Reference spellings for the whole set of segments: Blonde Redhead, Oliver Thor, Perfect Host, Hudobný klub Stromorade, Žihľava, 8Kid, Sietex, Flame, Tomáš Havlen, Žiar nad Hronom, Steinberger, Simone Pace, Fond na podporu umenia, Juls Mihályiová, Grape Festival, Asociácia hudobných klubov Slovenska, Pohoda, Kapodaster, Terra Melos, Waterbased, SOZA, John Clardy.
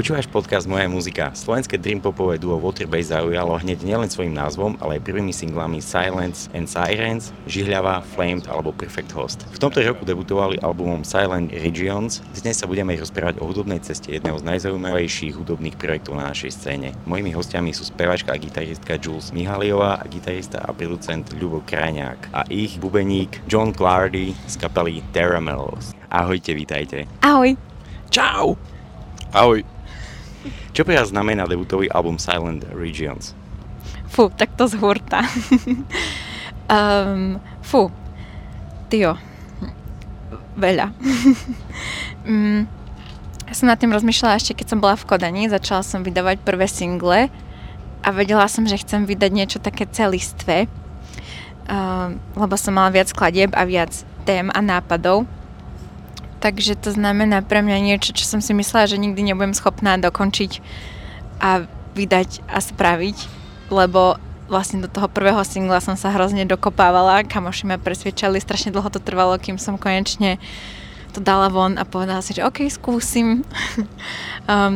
Počúvaš podcast Moja muzika. Slovenské dream popové duo Waterbased zaujalo hneď nielen svojím názvom, ale aj prvými singlami Silence and Sirens, Žihľava, Flame alebo Perfect Host. V tomto roku debutovali albumom Silent Regions. Dnes sa budeme rozprávať o hudobnej ceste jedného z najzaujímavejších hudobných projektov na našej scéne. Mojimi hostiami sú spevačka a gitaristka Juls Mihályiová a gitarista a producent Ľubo Krajňák a ich bubeník John Clardy z kapely Terra Melos. Ahojte, vítajte. Ahoj. Čau. Ahoj. Čo pre vás znamená debutový album Silent Regions? Fú, tak to zhorta. Veľa. Ja som nad tým rozmýšľala ešte, keď som bola v Kodani, začala som vydávať prvé single a vedela som, že chcem vydať niečo také celistvé, lebo som mala viac skladieb a viac tém a nápadov. Takže to znamená pre mňa niečo, čo som si myslela, že nikdy nebudem schopná dokončiť a vydať a spraviť, lebo vlastne do toho prvého singla som sa hrozne dokopávala, kamoši ma presvedčali, strašne dlho to trvalo, kým som konečne to dala von a povedala si, že okej, skúsim.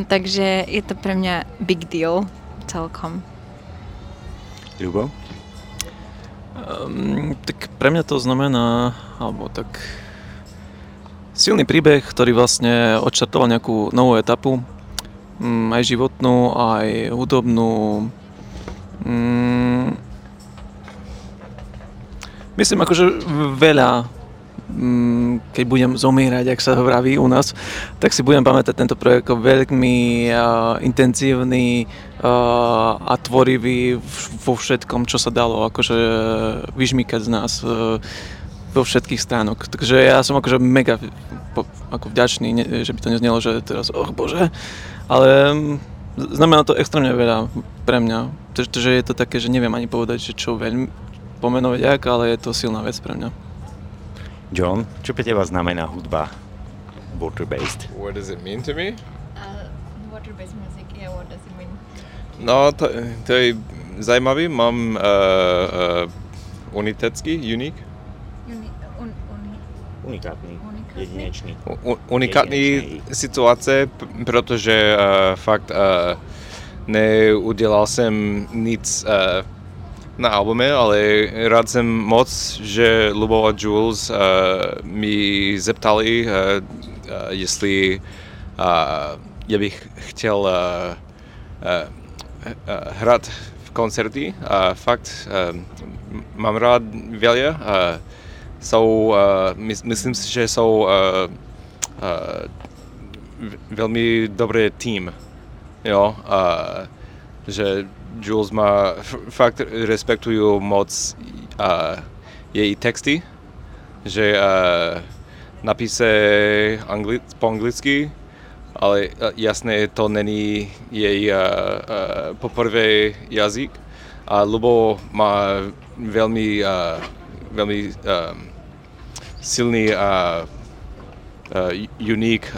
Takže je to pre mňa big deal celkom. Ľubo? Tak pre mňa to znamená, alebo tak... silný príbeh, ktorý vlastne odštartoval nejakú novú etapu, aj životnú, aj hudobnú. Myslím, akože veľa, keď budem zomírať, ak sa vraví u nás, tak si budem pamätať tento projekt ako veľmi intenzívny a tvorivý vo všetkom, čo sa dalo akože vyžmýkať z nás. Vo všetkých stránok. Takže ja som akože mega ako vďačný, že by to neznelo, že teraz bože, ale znamená to extrémne veľa pre mňa. Takže je to také, že neviem ani povedať, že čo veľmi pomenovať ak, ale je to silná vec pre mňa. John, čo pre teba znamená hudba Waterbased? What does it mean to me? Waterbased music, yeah, what does it mean? No, to je zaujímavý, mám unitecký, unique. Unikátny. Jedinečný. Unikátny situácie, protože fakt neudelal jsem nic na albume, ale rád jsem moc, že Lubo a Jules mi zeptali, jestli já bych chtěl hrát v koncerty. Fakt mám rád veľa. Jsou, myslím si, že jsou velmi dobrý tým, jo, že Jules má, fakt respektuju moc její texty, že napíše po anglicky, ale jasné, to není její poprvé jazyk a Lubo má velmi silný a unique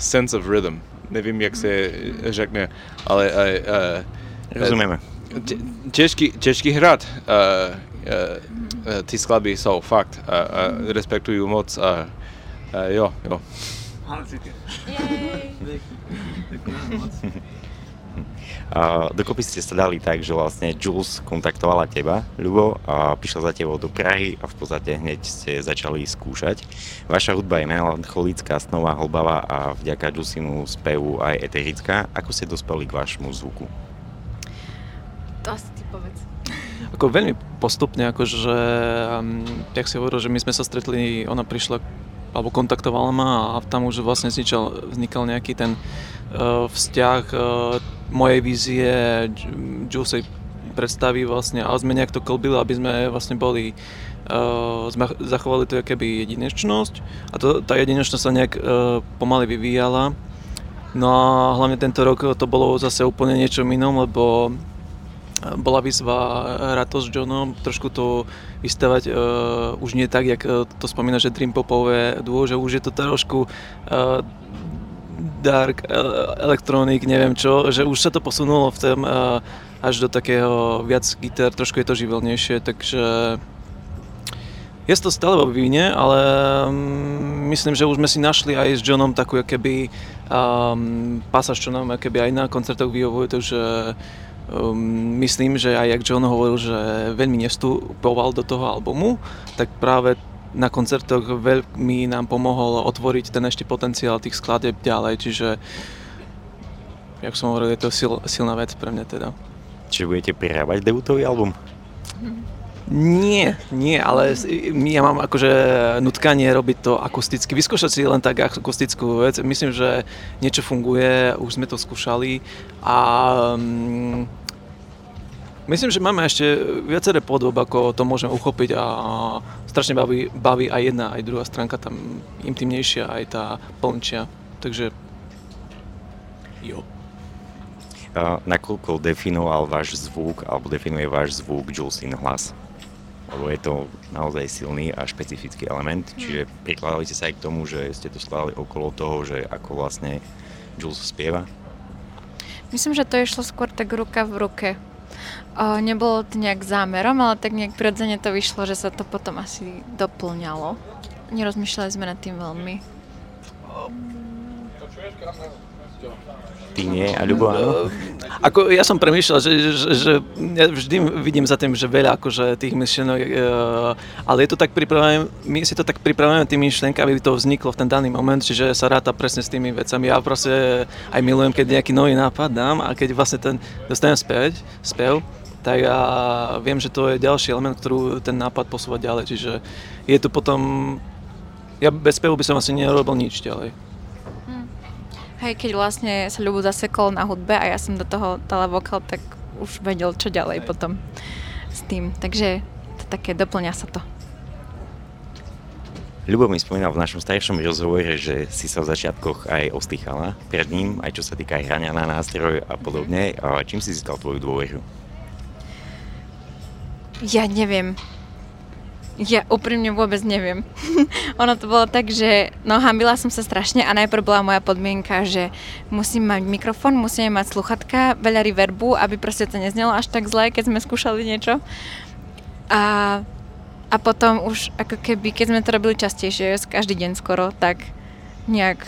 sense of rhythm. Nevím, jak se řekne, ale rozumíme. Těžký hrát. Ty skladby jsou fakt. Respektuju moc. Jo. Dokopy ste sa dali tak, že vlastne Jules kontaktovala teba, Ľubo, a prišla za tebou do Prahy a v podstate hneď ste začali skúšať. Vaša hudba je melancholická, snová, hlbavá a vďaka Julesimu spevu aj eterická. Ako ste dospeli k vášmu zvuku? To asi ty povedz. Ako veľmi postupne, akože, jak si hovoril, že my sme sa stretli, ona prišla alebo kontaktovala ma a tam už vlastne vznikal nejaký ten vzťah mojej vízie, Julesej predstaví vlastne a sme nejak to klbili, aby sme vlastne boli, sme zachovali to akoby jedinečnosť a to, tá jedinečnosť sa nejak pomaly vyvíjala. No a hlavne tento rok to bolo zase úplne niečo inom, lebo bola výzva hrať to s Johnom, trošku to vystavať už nie tak, jak to spomína, že dream popové duo, že už je to trošku dark, elektronik, neviem čo, že už sa to posunulo v tom až do takého viac gitar, trošku je to živelnejšie, takže Je to stále vo vývine, ale myslím, že už sme si našli aj s Johnom takú akoby pasáž, čo nám akoby aj na koncertoch vyhovuje, takže myslím, že aj jak John hovoril, že veľmi nevstupoval do toho albumu, tak práve na koncertoch veľmi nám pomohol otvoriť ten ešte potenciál tých skladieb ďalej, čiže jak som hovoril, je to silná vec pre mňa teda. Čiže budete prihrávať debutový album? Nie, ale ja mám akože nutkanie robiť to akusticky, vyskúšať si len tak akustickú vec. Myslím, že niečo funguje, už sme to skúšali a myslím, že máme ešte viaceré podob, ako to môžem uchopiť a strašne baví aj jedna, aj druhá stránka, tam intimnejšia, aj tá plnčia, takže jo. Nakoľko definoval váš zvuk, alebo definuje váš zvuk Julsin hlas? Lebo je to naozaj silný a špecifický element, čiže prikladali ste sa aj k tomu, že ste to skladali okolo toho, že ako vlastne Jules spieva? Myslím, že to išlo skôr tak ruka v ruke. Nebolo to nejak zámerom, ale tak nejak prirodzene to vyšlo, že sa to potom asi doplňalo. Nerozmýšľali sme nad tým veľmi. Ty nie, a Ľubo? Ako, ja som premýšľal, že ja vždy vidím za tým, že veľa akože tých myšlenok, ale je to tak pripravené, my si to tak pripravujeme tými myšlenkami, aby to vzniklo v ten daný moment, čiže sa ráta presne s tými vecami. Ja proste aj milujem, keď nejaký nový nápad dám a keď vlastne ten dostanem spev, tak ja viem, že to je ďalší element, ktorú ten nápad posúva ďalej, čiže je to potom, ja bez spevu by som asi nerobil nič ďalej. Hej, keď vlastne sa Ľubo zasekol na hudbe a ja som do toho dala vokál, tak už vedel, čo ďalej potom s tým. Takže to také, doplňa sa to. Ľubo mi spomínal v našom staršom rozhovore, že si sa v začiatkoch aj ostýchala pred ním, aj čo sa týka hrania na nástroj a podobne. A čím si získal tvoju dôveru? Ja neviem. Ja úprimne vôbec neviem. Ono to bolo tak, že hambila som sa strašne a najprv bola moja podmienka, že musím mať mikrofón, musím mať sluchatka, veľa reverbu, aby proste to neznelo až tak zle, keď sme skúšali niečo. A potom už ako keby, keď sme to robili častejšie, každý deň skoro, tak nejak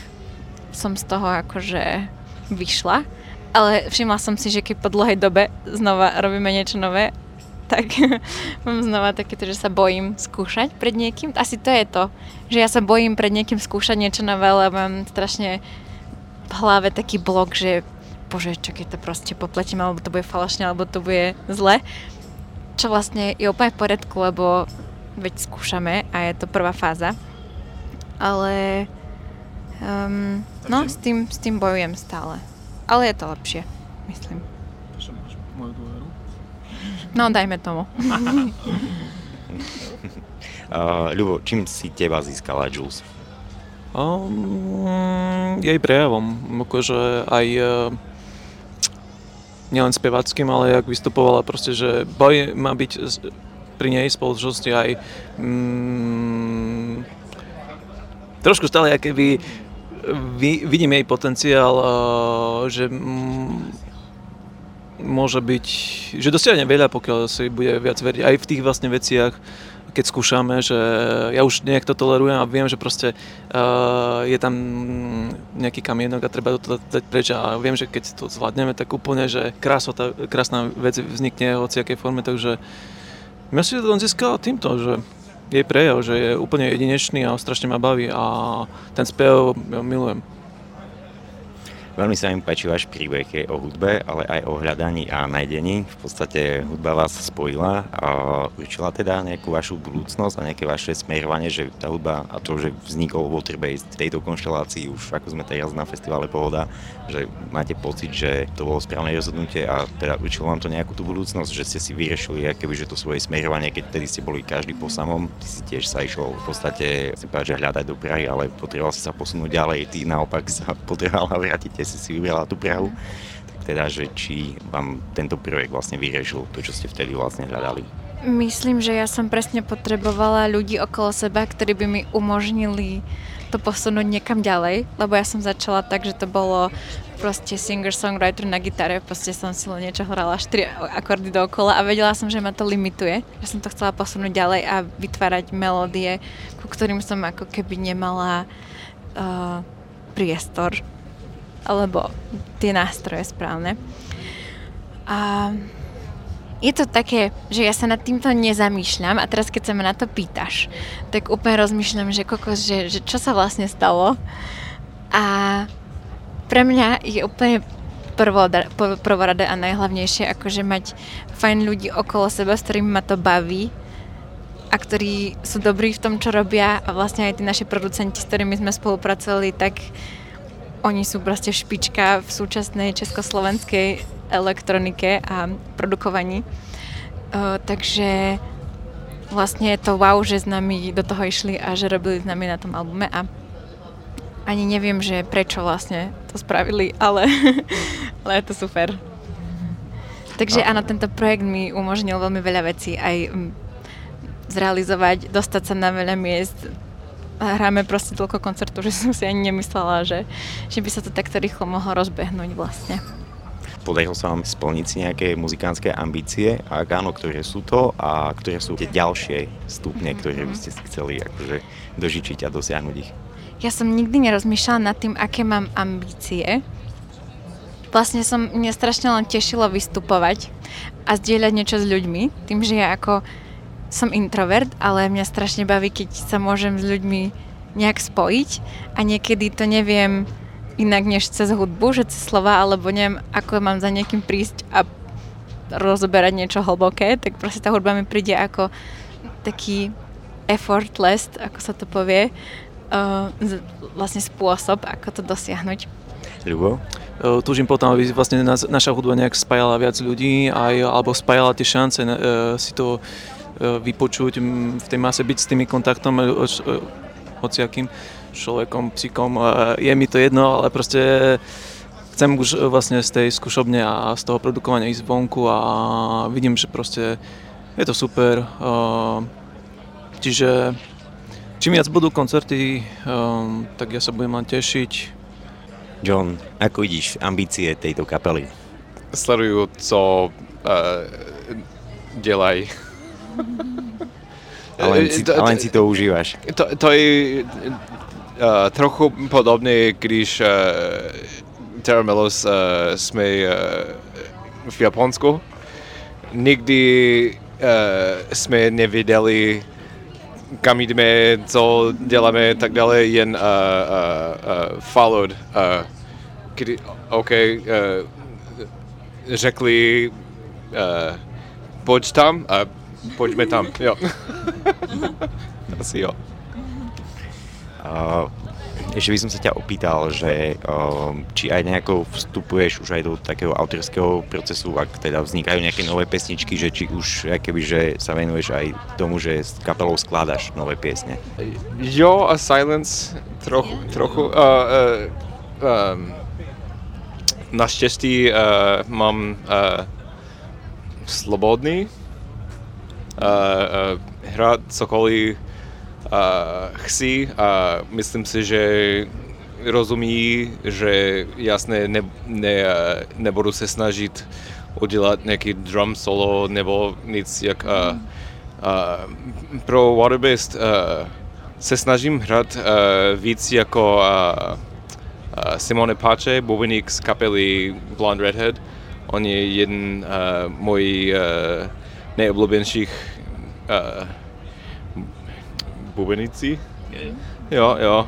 som z toho akože vyšla. Ale všimla som si, že keď po dlhej dobe znova robíme niečo nové, tak mám znova takéto, že sa bojím skúšať pred niekým. Asi to je to, že ja sa bojím pred niekým skúšať niečo nové, lebo mám strašne v hlave taký blok, že bože, čo keď to proste popletím, alebo to bude falošne, alebo to bude zle. Čo vlastne je úplne v poriadku, lebo veď skúšame a je to prvá fáza. Ale s tým bojujem stále. Ale je to lepšie, myslím. Čo máš moju dôveru? No, dajme tomu. Ľubo, čím si teba získala Jules? Jej prejavom. Akože aj nielen spevackým, ale jak vystupovala proste, že boj má byť pri nej spoločnosti aj trošku stále, akoby vidím jej potenciál, že môže byť, že dosiahne veľa, pokiaľ si bude viac veriť. Aj v tých vlastne veciach, keď skúšame, že ja už nejak to tolerujem a viem, že proste je tam nejaký kamienok a treba to dať preč a viem, že keď to zvládneme, tak úplne, že krásna vec vznikne v hociakej forme, takže ja si to získala týmto, že jej prejav, že je úplne jedinečný a strašne ma baví a ten spev ja milujem. Veľmi sa mi páči váš príbeh je o hudbe, ale aj o hľadaní a nájdení. V podstate hudba vás spojila a určila teda nejakú vašu budúcnosť a nejaké vaše smerovanie, že tá hudba a to, že vznikol Waterbased v tejto konštelácii, už ako sme teraz na festivale Pohoda, že máte pocit, že to bolo správne rozhodnutie a teda určilo vám to nejakú tú budúcnosť, že ste si vyriešili akoby, že to svoje smerovanie, keď tedy ste boli každý po samom, ty si tiež sa išlo v podstate, si povedal, že hľadať do Prahy, ale potreboval si sa posunúť ďalej, ty naopak sa potrebovala vrátiť. Si vybrala tú Prahu, tak teda, že či vám tento projekt vlastne vyriešil to, čo ste vtedy vlastne hľadali? Myslím, že ja som presne potrebovala ľudí okolo seba, ktorí by mi umožnili to posunúť niekam ďalej, lebo ja som začala tak, že to bolo proste singer-songwriter na gitare, proste som si niečo hrala 4 akordy dookola a vedela som, že ma to limituje, že som to chcela posunúť ďalej a vytvárať melódie, ku ktorým som ako keby nemala priestor alebo tie nástroje správne. A je to také, že ja sa nad týmto nezamýšľam a teraz keď sa ma na to pýtaš, tak úplne rozmýšľam, že kokos, že čo sa vlastne stalo. A pre mňa je úplne prvoradé a najhlavnejšie akože mať fajn ľudí okolo seba, s ktorými ma to baví a ktorí sú dobrí v tom, čo robia, a vlastne aj tí naši producenti, s ktorými sme spolupracovali, tak oni sú proste špička v súčasnej československej elektronike a produkovaní. Takže vlastne je to wow, že s nami do toho išli a že robili s nami na tom albume a ani neviem, že prečo vlastne to spravili, ale je to super. Takže áno, tento projekt mi umožnil veľmi veľa vecí aj zrealizovať, dostať sa na veľa miest. Hráme proste toľko koncertov, že som si ani nemyslela, že by sa to takto rýchlo mohlo rozbehnúť vlastne. Podarilo sa vám splniť si nejaké muzikánske ambície? A áno, ktoré sú to a ktoré sú tie ďalšie stupne, ktoré by ste si chceli akože dožičiť a dosiahnuť ich? Ja som nikdy nerozmýšľala nad tým, aké mám ambície. Vlastne mňa strašne len tešilo vystupovať a zdieľať niečo s ľuďmi. Tým, že ja ako som introvert, ale mňa strašne baví, keď sa môžem s ľuďmi nejak spojiť a niekedy to neviem inak než cez hudbu, že cez slova, alebo neviem, ako mám za niekým prísť a rozoberať niečo hlboké, tak proste tá hudba mi príde ako taký effortless, ako sa to povie, vlastne spôsob, ako to dosiahnuť. Ľubo? Túžim potom, aby vlastne naša hudba nejak spájala viac ľudí, alebo spájala tie šance si to vypočuť v tej mase, byť s tými kontaktom hociakým človekom, psíkom, je mi to jedno, ale proste chcem už vlastne z tej skúšobne a z toho produkovania ísť vonku a vidím, že proste je to super. Čiže čím viac budú koncerty, tak ja sa budem len tešiť. John, ako vidíš ambície tejto kapely? Sledujú, co delaj. Ale si to užívaš. To je trochu podobné, když Terra Melos sme v Japonsku. Nikdy sme nevideli, kam ideme, co děláme, tak dále, jen followed. Kdy, řekli, pojď tam a pojďme tam, jo. Asi jo. Ešte by som sa ťa opýtal, že či aj nejako vstupuješ už aj do takého autorského procesu, ak teda vznikajú nejaké nové pesničky, že či už akébyže sa venuješ aj tomu, že s kapelou skládaš nové piesne. Jo a Silence trochu. Našťastí mám slobodný hrať cokoliv chci a myslím si, že rozumí, že jasne nebudu se snažit udělat nějaký drum solo nebo nic jak pro Waterbased se snažím hrát víc jako Simone Pace, bubeník z kapely Blonde Redhead. On je jeden můj nejoblíbenějších bubenici. Jo.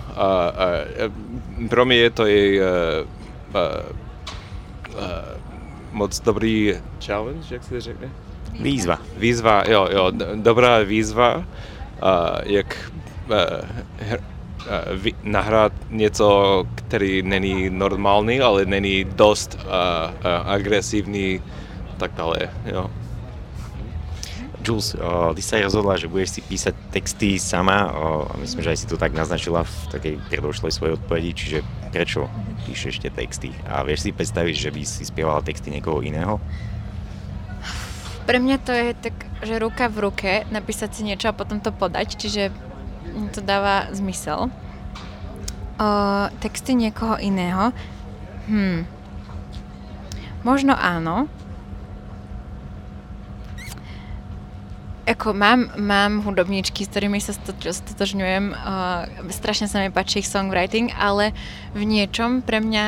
Pro mě je to je moc dobrý challenge, jak se řekne? Výzva, jo. Dobrá výzva, jak nahrát něco, který není normální, ale není dost agresivní, tak dále, jo. Jules, ty sa rozhodla, že budeš si písať texty sama a myslím, že aj si to tak naznačila v takej predošlej svojej odpovedi, čiže prečo píšeš tie texty? A vieš si predstaviť, že by si spievala texty niekoho iného? Pre mňa to je tak, že ruka v ruke, napísať si niečo a potom to podať, čiže to dáva zmysel. texty niekoho iného? Možno áno. Ako mám hudobníčky, s ktorými sa stotožňujem, strašne sa mi páči ich songwriting, ale v niečom pre mňa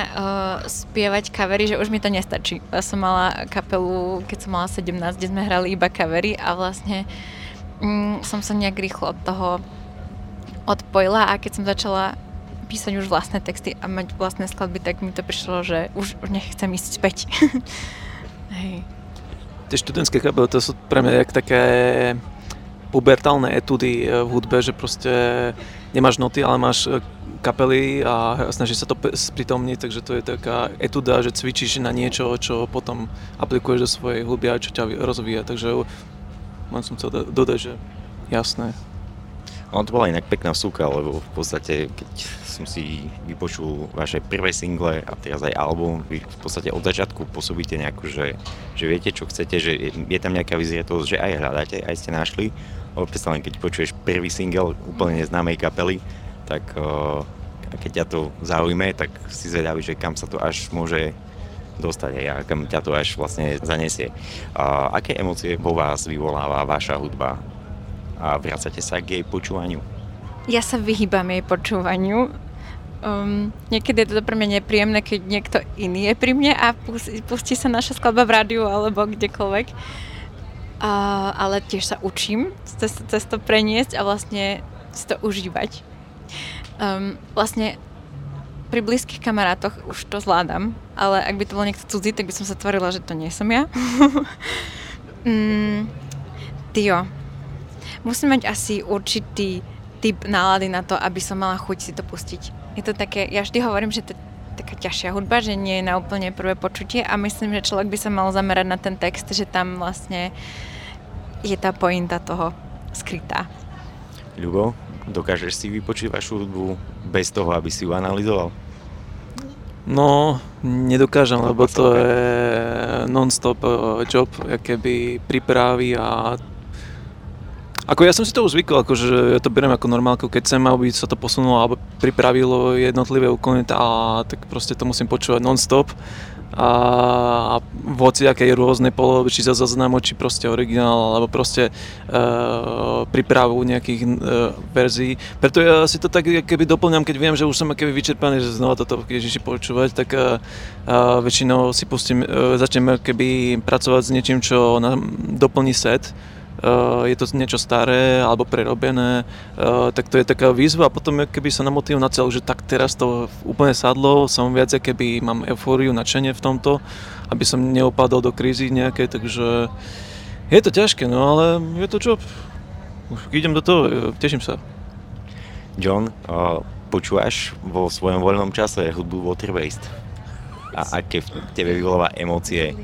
spievať covery, že už mi to nestačí. Ja som mala kapelu, keď som mala 17, kde sme hrali iba covery a vlastne som sa nejak rýchlo od toho odpojila a keď som začala písať už vlastné texty a mať vlastné skladby, tak mi to prišlo, že už nechcem ísť späť. Hej. Tie študentské kapely, to sú pre mňa jak také pubertálne etúdy v hudbe, že proste nemáš noty, ale máš kapely a snažíš sa to sprítomniť, takže to je taká etúda, že cvičíš na niečo, čo potom aplikuješ do svojej hudby a čo ťa rozvíja, takže len som chcel dodať, že jasné. Ono to bola inak pekná vsúka, lebo v podstate, keď som si vypočul vaše prvé single a teraz aj album, vy v podstate od začiatku pôsobíte nejakú, že viete, čo chcete, že je tam nejaká vyzretosť, že aj hľadáte, aj ste našli. Ale predsa len, keď počuješ prvý single úplne neznámej kapely, tak keď ťa to zaujme, tak si zvedavý, že kam sa to až môže dostať a kam ťa to až vlastne zanesie. Aké emócie vo vás vyvoláva vaša hudba? A vracate sa k jej počúvaniu? Ja sa vyhýbam jej počúvaniu. Niekedy je to pre mňa nepríjemné, keď niekto iný je pri mne a pustí sa naša skladba v rádiu alebo kdekoľvek. Ale tiež sa učím cez to preniesť a vlastne si to užívať. Vlastne pri blízkych kamarátoch už to zvládam, ale ak by to bol niekto cudzí, tak by som sa tvorila, že to nie som ja. Musím mať asi určitý typ nálady na to, aby som mala chuť si to pustiť. Je to také, ja vždy hovorím, že to je taká ťažšia hudba, že nie je na úplne prvé počutie a myslím, že človek by sa mal zamerať na ten text, že tam vlastne je tá pointa toho skrytá. Ľubo, dokážeš si vypočuť vašu hudbu bez toho, aby si ju analyzoval? No, nedokážem, lebo to je non-stop job, akéby prípravy a ako ja som si to už zvykol, akože ja to beriem ako normálku, keď sem aby sa to posunulo alebo pripravilo jednotlivé úkony, tak proste to musím počúvať non-stop a v hociakej rôznej polobe, či za záznamu, či proste originál, alebo proste prípravu nejakých verzií. Preto ja si to tak keby doplňam, keď viem, že už som keby vyčerpaný, že znova toto ježiši počúvať, tak väčšinou si pustím, začnem keby pracovať s niečím, čo nám doplní set. Je to niečo staré alebo prerobené, tak to je taká výzva a potom keby sa namotivím na celú, že tak teraz to úplne sadlo, som viac keby mám eufóriu, nadšenie v tomto, aby som neopadol do krízy nejakej, takže je to ťažké, no ale je to čo, už idem do toho, teším sa. John, počúvaš vo svojom voľnom čase hudbu Waterbased a aké v tebe vyvoláva emócie?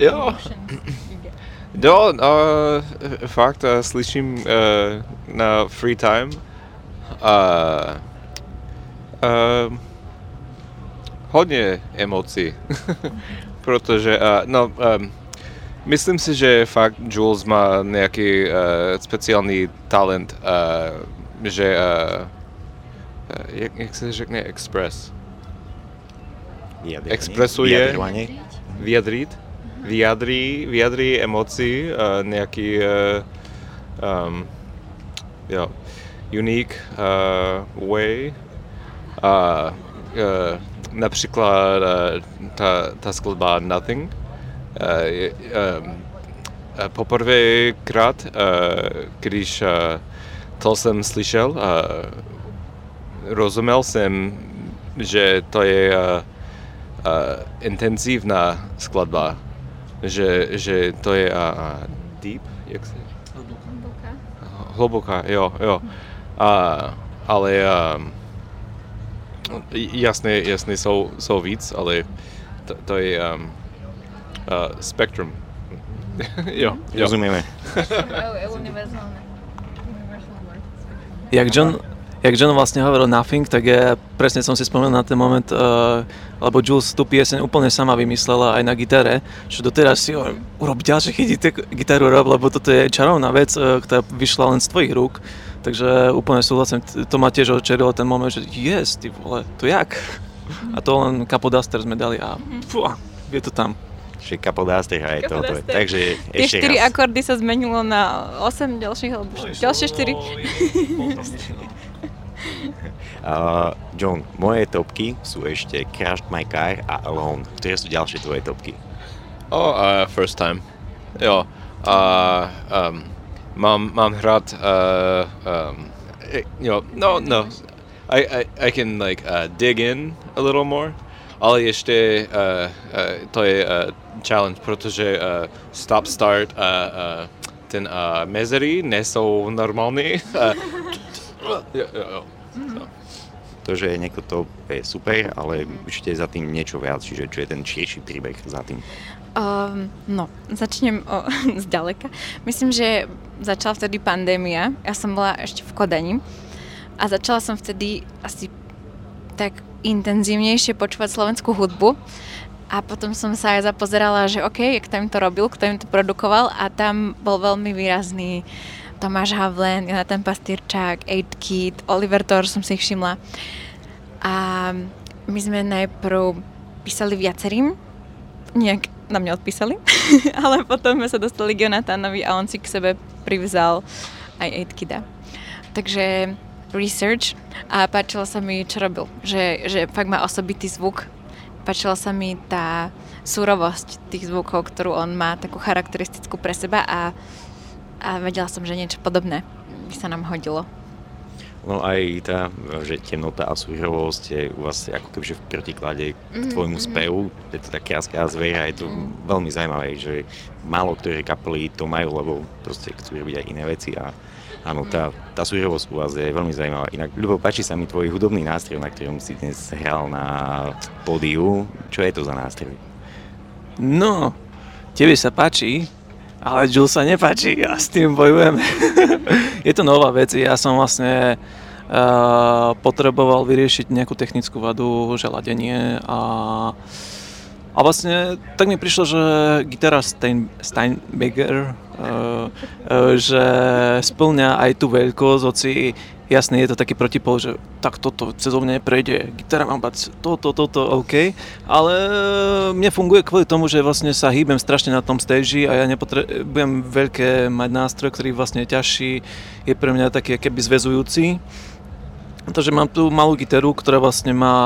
Jo. Jo, fakt, slyším na free time hodně emocí, protože myslím si, že fakt Jules má nějaký speciální talent, že jak se řekne express? Expresuje, vyjadrí emoci, nejaký unique way. Napríklad tá skladba Nothing. Poprvé krát, když to som slyšel, rozumel som, že to je intenzívna skladba. Že to je deep, jak se? Hluboká, jo. Ale jasné jsou víc, ale to je spektrum. Jo. Rozumíme. Jak John vlastne hovoril Nothing, tak ja presne som si spomenul na ten moment, lebo Jules tú pieseň úplne sama vymyslela aj na gitare, čo doteraz si urob ďalšie, chytí gitaru rob, lebo toto je čarovná vec, ktorá vyšla len z tvojich rúk. Takže úplne súhlasím, to ma tiež očerilo ten moment, že yes, ty vole, to jak? A to len Kapodaster sme dali a je to tam. Čiže Kapodaster a je to hotové. Takže ešte raz. Tie 4 akordy sa zmenilo na 8 ďalších, alebo ďalšie 4. John, moje topky sú ešte Crashed My Car a Alone. Ktoré sú ďalšie tvoje topky? First Time. Jo. Mám rád... I can like dig in a little more. Ale ešte to je challenge, pretože stop-start ten mezery nesou normálny. To, že niekto to je super, ale určite za tým niečo viac, čiže čo je ten širší príbeh za tým? Začnem zďaleka. Myslím, že začala vtedy pandémia, ja som bola ešte v Kodani a začala som vtedy asi tak intenzívnejšie počúvať slovenskú hudbu a potom som sa aj zapozerala, že ok, kto im to robil, kto im to produkoval a tam bol veľmi výrazný Tomáš Havlen, Jonathan Pastýrčák, 8Kid, Oliver Thor, som si ich všimla. A my sme najprv písali viacerým, nejak na mňa odpísali, ale potom sme sa dostali k Jonathanovi a on si k sebe privzal aj 8Kida. Takže research a páčilo sa mi, čo robil, že fakt má osobitý zvuk. Páčila sa mi tá súrovosť tých zvukov, ktorú on má, takú charakteristickú pre seba a vedela som, že niečo podobné by sa nám hodilo. No aj tá, že temnota a súhrovosť je u vás ako keby v protiklade k tvojmu spevu, je to tá krásna zviera, je to veľmi zaujímavé, že málo ktoré kapely to majú, lebo proste chcú robiť aj iné veci a áno, tá súhrovosť u vás je veľmi zaujímavá. Inak, Ľubo, páči sa mi tvoj hudobný nástroj, na ktorom si dnes hral na pódiu. Čo je to za nástroj? No, tebe sa páči, ale Jules sa nepáči a s tým bojujem. Je to nová vec, ja som vlastne potreboval vyriešiť nejakú technickú vadu, želadenie a vlastne tak mi prišlo, že gitara Steinberger, že spĺňa aj tú veľkosť, hoci jasne je to taký protipol, že tak toto cezo mne prejde, gitara mám bať toto, ok, ale mne funguje kvôli tomu, že vlastne sa hýbem strašne na tom stage a ja nepotrebujem veľké mať nástroj, ktorý vlastne je ťažší, je pre mňa taký keby zväzujúci. Takže mám tu malú gitaru, ktorá vlastne má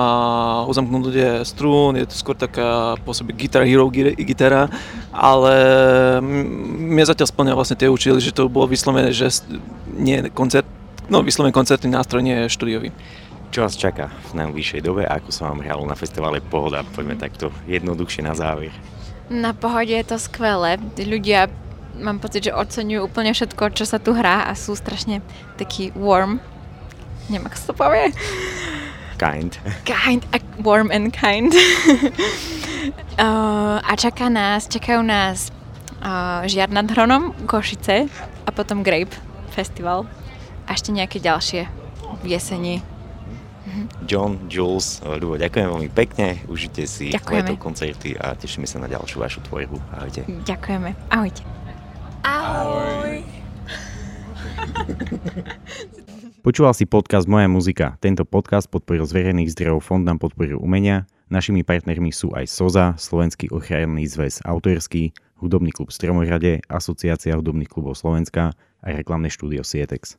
uzamknuté strún, je to skôr taká pôsobí Guitar Hero gitara, ale mňa zatiaľ splňa vlastne tie učili, že to bolo vyslovené, že nie koncert, no vyslovený koncertný nástroj, nie štúdiový. Čo vás čaká v najbližšej dobe a ako sa vám hralo na festivale Pohoda? Poďme takto jednoduchšie na záver. Na Pohode je to skvelé. Ľudia, mám pocit, že oceňujú úplne všetko, čo sa tu hrá a sú strašne taký warm. Neviem, ako sa to povie. Kind. Warm and kind. A čakajú nás Žiar nad Hronom, Košice a potom Grape Festival a ešte nejaké ďalšie v jeseni. John, Jules, Ľubo, ďakujem veľmi pekne, užite si leto koncerty a tešíme sa na ďalšiu vašu tvorbu. Ahojte. Ďakujeme. Ahojte. Ahoj. Počúval si podcast Moja muzika. Tento podcast podporil z verejných zdrojov Fond na podporu umenia. Našimi partnermi sú aj SOZA, Slovenský ochranný zväz autorský, Hudobný klub Stromorade, Asociácia hudobných klubov Slovenska a reklamné štúdio Sietex.